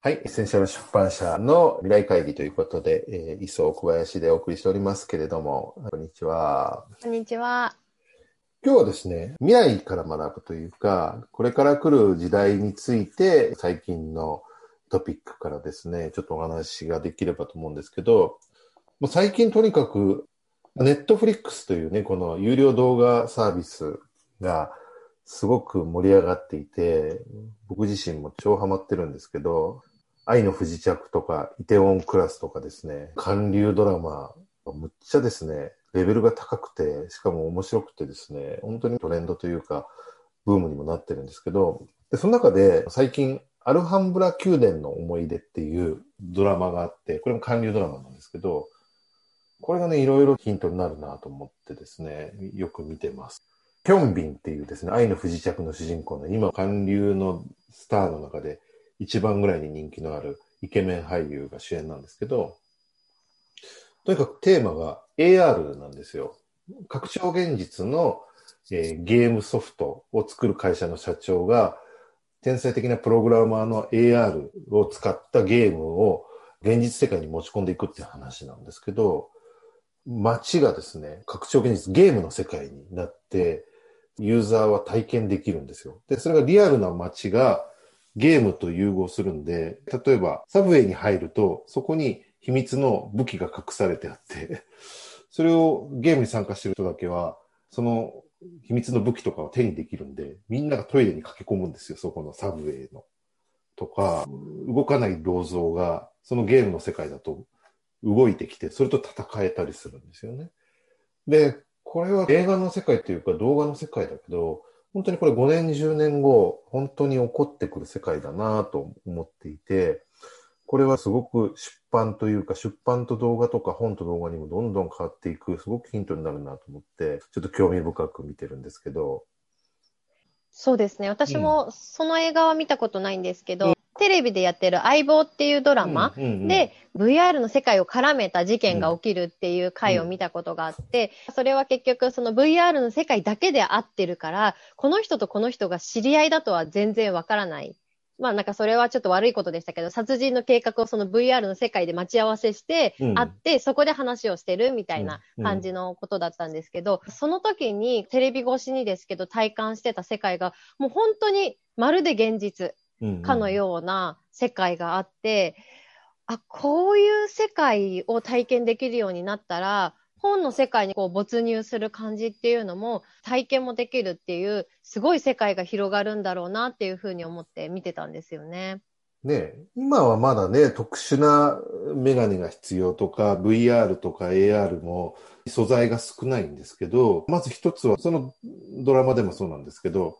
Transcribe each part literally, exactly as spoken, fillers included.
はい、エッセンシャル出版社の未来会議ということで、えー、磯小林でお送りしておりますけれども、こんにちは。こんにちは。今日はですね、未来から学ぶというか、これから来る時代について、最近のトピックからですね、ちょっとお話ができればと思うんですけど、もう最近とにかく、ネットフリックスというね、この有料動画サービスがすごく盛り上がっていて、僕自身も超ハマってるんですけど、愛の不時着とか、イテウォンクラスとかですね、韓流ドラマ、むっちゃですね、レベルが高くて、しかも面白くてですね、本当にトレンドというか、ブームにもなってるんですけど、でその中で最近、アルハンブラ宮殿の思い出っていうドラマがあって、これも韓流ドラマなんですけど、これがね、いろいろヒントになるなと思ってですね、よく見てます。ヒョンビンっていうですね、愛の不時着の主人公の、今、韓流のスターの中で一番ぐらいに人気のあるイケメン俳優が主演なんですけど、とにかくテーマが エーアール なんですよ。拡張現実の、えー、ゲームソフトを作る会社の社長が、天才的なプログラマーの エーアール を使ったゲームを現実世界に持ち込んでいくっていう話なんですけど、街がですね、拡張現実ゲームの世界になって、ユーザーは体験できるんですよ。で、それがリアルな街がゲームと融合するんで、例えばサブウェイに入ると、そこに秘密の武器が隠されてあって、それをゲームに参加してる人だけは、その秘密の武器とかを手にできるんで、みんながトイレに駆け込むんですよ、そこのサブウェイの。とか、動かない銅像が、そのゲームの世界だと、動いてきて、それと戦えたりするんですよね。で、これは映画の世界というか動画の世界だけど、本当にこれごねんじゅうねんご、本当に起こってくる世界だなと思っていて、これはすごく出版というか、出版と動画とか本と動画にもどんどん変わっていく、すごくヒントになるなと思って、ちょっと興味深く見てるんですけど。そうですね。私もその映画は見たことないんですけど、うん、テレビでやってる相棒っていうドラマで ブイアール の世界を絡めた事件が起きるっていう回を見たことがあって、それは結局その ブイアール の世界だけで合ってるから、この人とこの人が知り合いだとは全然わからない。まあなんかそれはちょっと悪いことでしたけど、殺人の計画をその ブイアール の世界で待ち合わせして会って、うん、そこで話をしてるみたいな感じのことだったんですけど、うん、その時にテレビ越しにですけど体感してた世界がもう本当にまるで現実かのような世界があって、うんうん、あ、こういう世界を体験できるようになったら、本の世界にこう没入する感じっていうのも体験もできるっていうすごい世界が広がるんだろうなっていうふうに思って見てたんですよね。ねえ、今はまだね、特殊なメガネが必要とか ブイアール とか エーアール も素材が少ないんですけど、まず一つはそのドラマでもそうなんですけど、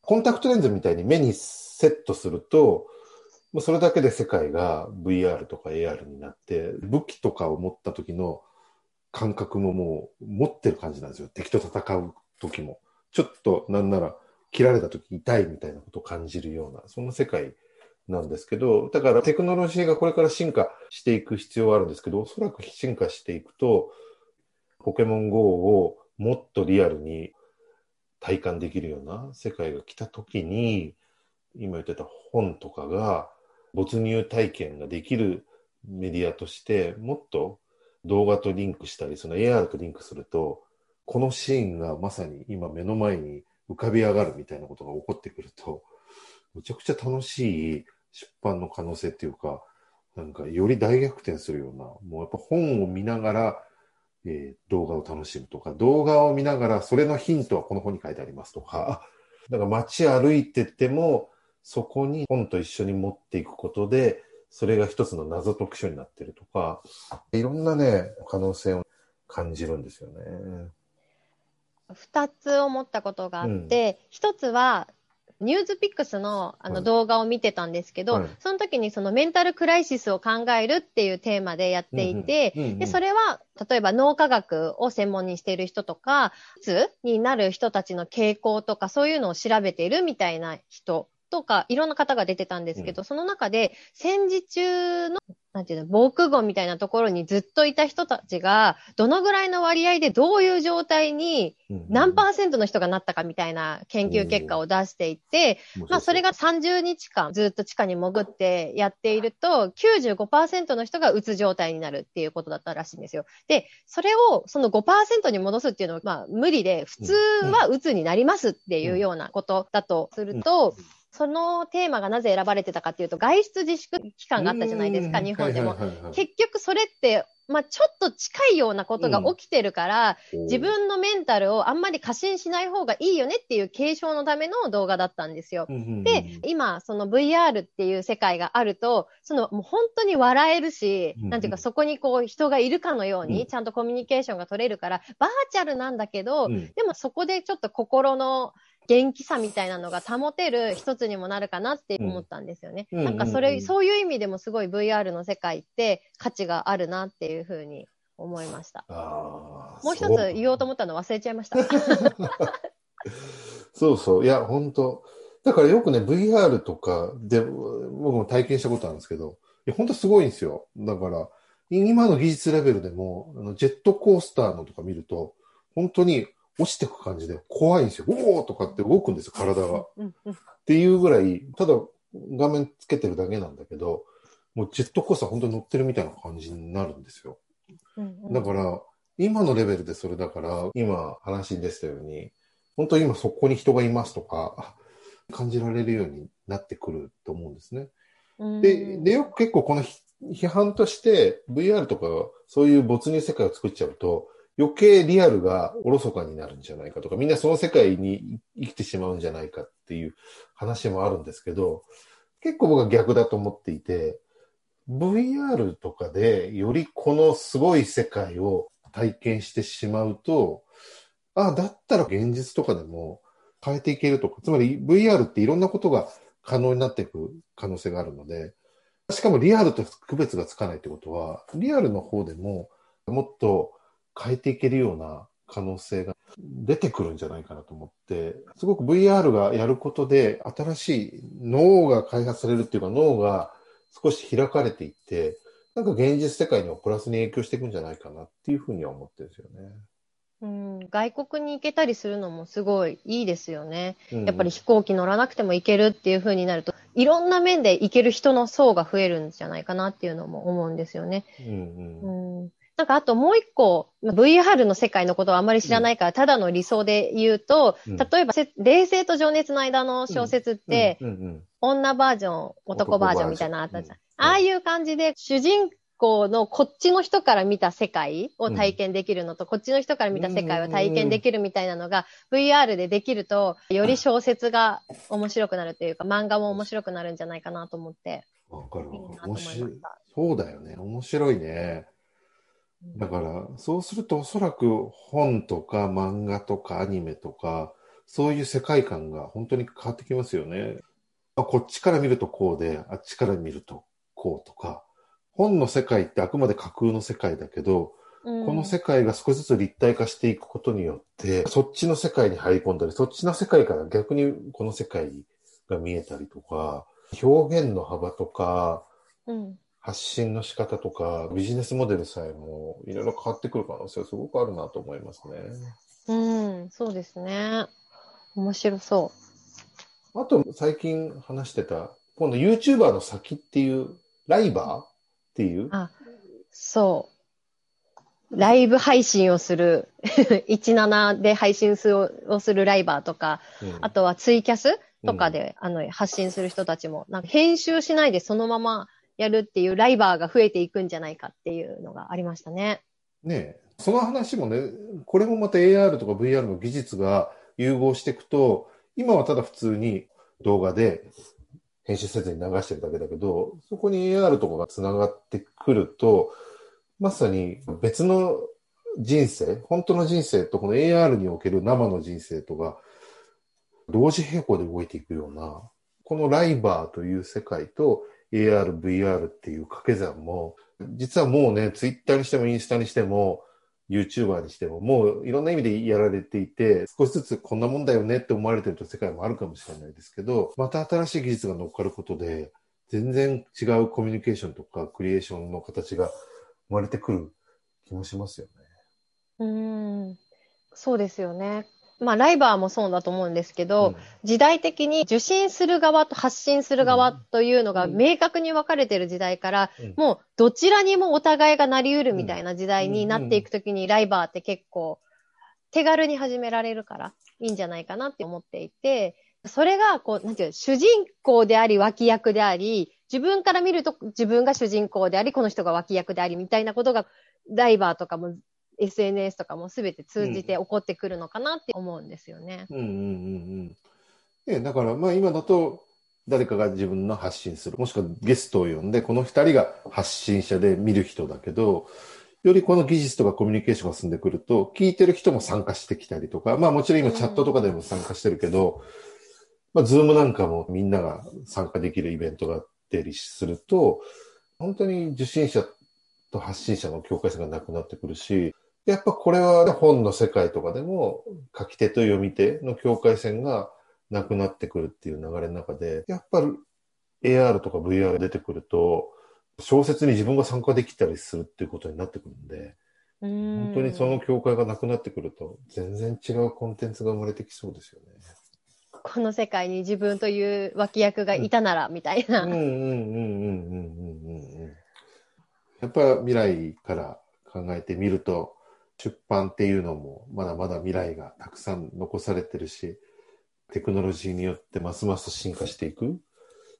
コンタクトレンズみたいに目にセットすると、それだけで世界が ブイアール とか エーアール になって、武器とかを持った時の感覚ももう持ってる感じなんですよ。敵と戦う時も。ちょっとなんなら切られた時痛いみたいなことを感じるような、そんな世界なんですけど、だからテクノロジーがこれから進化していく必要はあるんですけど、おそらく進化していくと、ポケモン ゴー をもっとリアルに体感できるような世界が来た時に、今言ってた本とかが没入体験ができるメディアとしてもっと動画とリンクしたり、その エーアール とリンクすると、このシーンがまさに今目の前に浮かび上がるみたいなことが起こってくると、むちゃくちゃ楽しい出版の可能性っていうか、なんかより大逆転するような、もうやっぱ本を見ながら、えー、動画を楽しむとか、動画を見ながらそれのヒントはこの本に書いてありますとか、だから街歩いてても、そこに本と一緒に持っていくことで、それが一つの謎解き書になってるとか、いろんなね、可能性を感じるんですよね。二つ思ったことがあって、一、うん、つは、ニュースピックス の, あの動画を見てたんですけど、はい、その時にそのメンタルクライシスを考えるっていうテーマでやっていて、うんうんうんうん、でそれは例えば脳科学を専門にしている人とか、うつになる人たちの傾向とかそういうのを調べているみたいな人とかいろんな方が出てたんですけど、うん、その中で戦時中のなんていうの、防空壕みたいなところにずっといた人たちが、どのぐらいの割合でどういう状態に何パーセントの人がなったかみたいな研究結果を出していて、まあそれがさんじゅうにちかんずっと地下に潜ってやっていると、きゅうじゅうごパーセント の人がうつ状態になるっていうことだったらしいんですよ。で、それをその ごパーセント に戻すっていうのはまあ無理で、普通はうつになりますっていうようなことだとすると、そのテーマがなぜ選ばれてたかっていうと、外出自粛期間があったじゃないですか、日本でも、はいはいはいはい、結局それって、まあ、ちょっと近いようなことが起きてるから、うん、自分のメンタルをあんまり過信しない方がいいよねっていう継承のための動画だったんですよ、うんうんうん、で今その ブイアール っていう世界があると、そのもう本当に笑えるし、うんうん、なんていうかそこにこう人がいるかのようにちゃんとコミュニケーションが取れるから、うん、バーチャルなんだけど、うん、でもそこでちょっと心の元気さみたいなのが保てる一つにもなるかなって思ったんですよね、うん、なんかそれ、うんうんうん、そういう意味でもすごい ブイアール の世界って価値があるなっていうふうに思いました。あ、もう一つ言おうと思ったの忘れちゃいましたそうそう、いや本当だからよくね ブイアール とかで僕も体験したことあるんですけど、いや本当すごいんですよ。だから今の技術レベルでもあのジェットコースターのとか見ると本当に落ちてく感じで怖いんですよ。おーとかって動くんですよ、体が。っていうぐらい、ただ画面つけてるだけなんだけど、もうジェットコースター本当に乗ってるみたいな感じになるんですよ。だから、今のレベルでそれだから、今話に出てたように、本当に今そこに人がいますとか、感じられるようになってくると思うんですね。で、でよく結構この批判として、ブイアール とかそういう没入世界を作っちゃうと、余計リアルがおろそかになるんじゃないかとか、みんなその世界に生きてしまうんじゃないかっていう話もあるんですけど、結構僕は逆だと思っていて、ブイアール とかでよりこのすごい世界を体験してしまうと、ああ、だったら現実とかでも変えていけるとか、つまり ブイアール っていろんなことが可能になっていく可能性があるので、しかもリアルと区別がつかないってことは、リアルの方でももっと変えていけるような可能性が出てくるんじゃないかなと思って、すごく ブイアール がやることで新しい脳が開発されるっていうか、脳が少し開かれていって、なんか現実世界にもプラスに影響していくんじゃないかなっていうふうには思ってるんですよね。うん、外国に行けたりするのもすごいいいですよね。やっぱり飛行機乗らなくても行けるっていう風になると、いろんな面で行ける人の層が増えるんじゃないかなっていうのも思うんですよね。うんうんうん、なんかあともう一個 ブイアール の世界のことはあんまり知らないから、ただの理想で言うと、うん、例えば冷静と情熱の間の小説って、うんうんうんうん、女バージョン男バージョンみたいなのあったじゃん、うん、ああいう感じで主人公のこっちの人から見た世界を体験できるのと、うん、こっちの人から見た世界を体験できるみたいなのが、うんうんうん、ブイアール でできるとより小説が面白くなるというか、漫画も面白くなるんじゃないかなと思って。わかる、面白い。そうだよね、面白いね。だからそうするとおそらく本とか漫画とかアニメとかそういう世界観が本当に変わってきますよね。こっちから見るとこうで、あっちから見るとこうとか、本の世界ってあくまで架空の世界だけど、うん、この世界が少しずつ立体化していくことによってそっちの世界に入り込んだり、そっちの世界から逆にこの世界が見えたりとか、表現の幅とか、うん、発信の仕方とかビジネスモデルさえもいろいろ変わってくる可能性はすごくあるなと思いますね。うん、そうですね。面白そう。あと最近話してた今度 YouTuber の先っていうライバーっていう。あ、そう。ライブ配信をするじゅうななで配信をするライバーとか、うん、あとはツイキャスとかで、うん、あの発信する人たちもなんか編集しないでそのままやるっていうライバーが増えていくんじゃないかっていうのがありましたね。ねえ、その話もね、これもまた エーアール とか ブイアール の技術が融合していくと、今はただ普通に動画で編集せずに流してるだけだけど、そこに エーアール とかがつながってくると、まさに別の人生、本当の人生とこの エーアール における生の人生とか同時並行で動いていくような、このライバーという世界とエーアール、ブイアール っていう掛け算も、実はもうね、ツイッターにしてもインスタにしても、YouTuber にしても、もういろんな意味でやられていて、少しずつこんなもんだよねって思われてると世界もあるかもしれないですけど、また新しい技術が乗っかることで、全然違うコミュニケーションとかクリエーションの形が生まれてくる気もしますよね。うーん、そうですよね。まあ、ライバーもそうだと思うんですけど、うん、時代的に受信する側と発信する側というのが明確に分かれてる時代から、うん、もうどちらにもお互いがなり得るみたいな時代になっていくときに、ライバーって結構手軽に始められるからいいんじゃないかなって思っていて、それがこう、なんていうの、主人公であり脇役であり、自分から見ると自分が主人公であり、この人が脇役でありみたいなことがライバーとかもエスエヌエス とかも全て通じて起こってくるのかなって思うんですよね。うんうんうんうん、ね、だからまあ今だと誰かが自分の発信する、もしくはゲストを呼んでこのふたりが発信者で見る人だけど、よりこの技術とかコミュニケーションが進んでくると聞いてる人も参加してきたりとか、まあもちろん今チャットとかでも参加してるけど、うん、まあ Zoom なんかもみんなが参加できるイベントがあったりすると、本当に受信者と発信者の境界線がなくなってくるし、やっぱこれは本の世界とかでも書き手と読み手の境界線がなくなってくるっていう流れの中で、やっぱり エーアール とか ブイアール が出てくると小説に自分が参加できたりするっていうことになってくるんで、うーん、本当にその境界がなくなってくると全然違うコンテンツが生まれてきそうですよね。この世界に自分という脇役がいたならみたいな。うんうんうんうんうんうん。やっぱ未来から考えてみると、出版っていうのもまだまだ未来がたくさん残されてるし、テクノロジーによってますます進化していく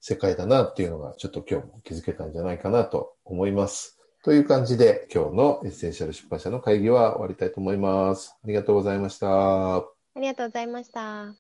世界だなっていうのがちょっと今日も気づけたんじゃないかなと思います。という感じで今日のエッセンシャル出版社の会議は終わりたいと思います。ありがとうございました。ありがとうございました。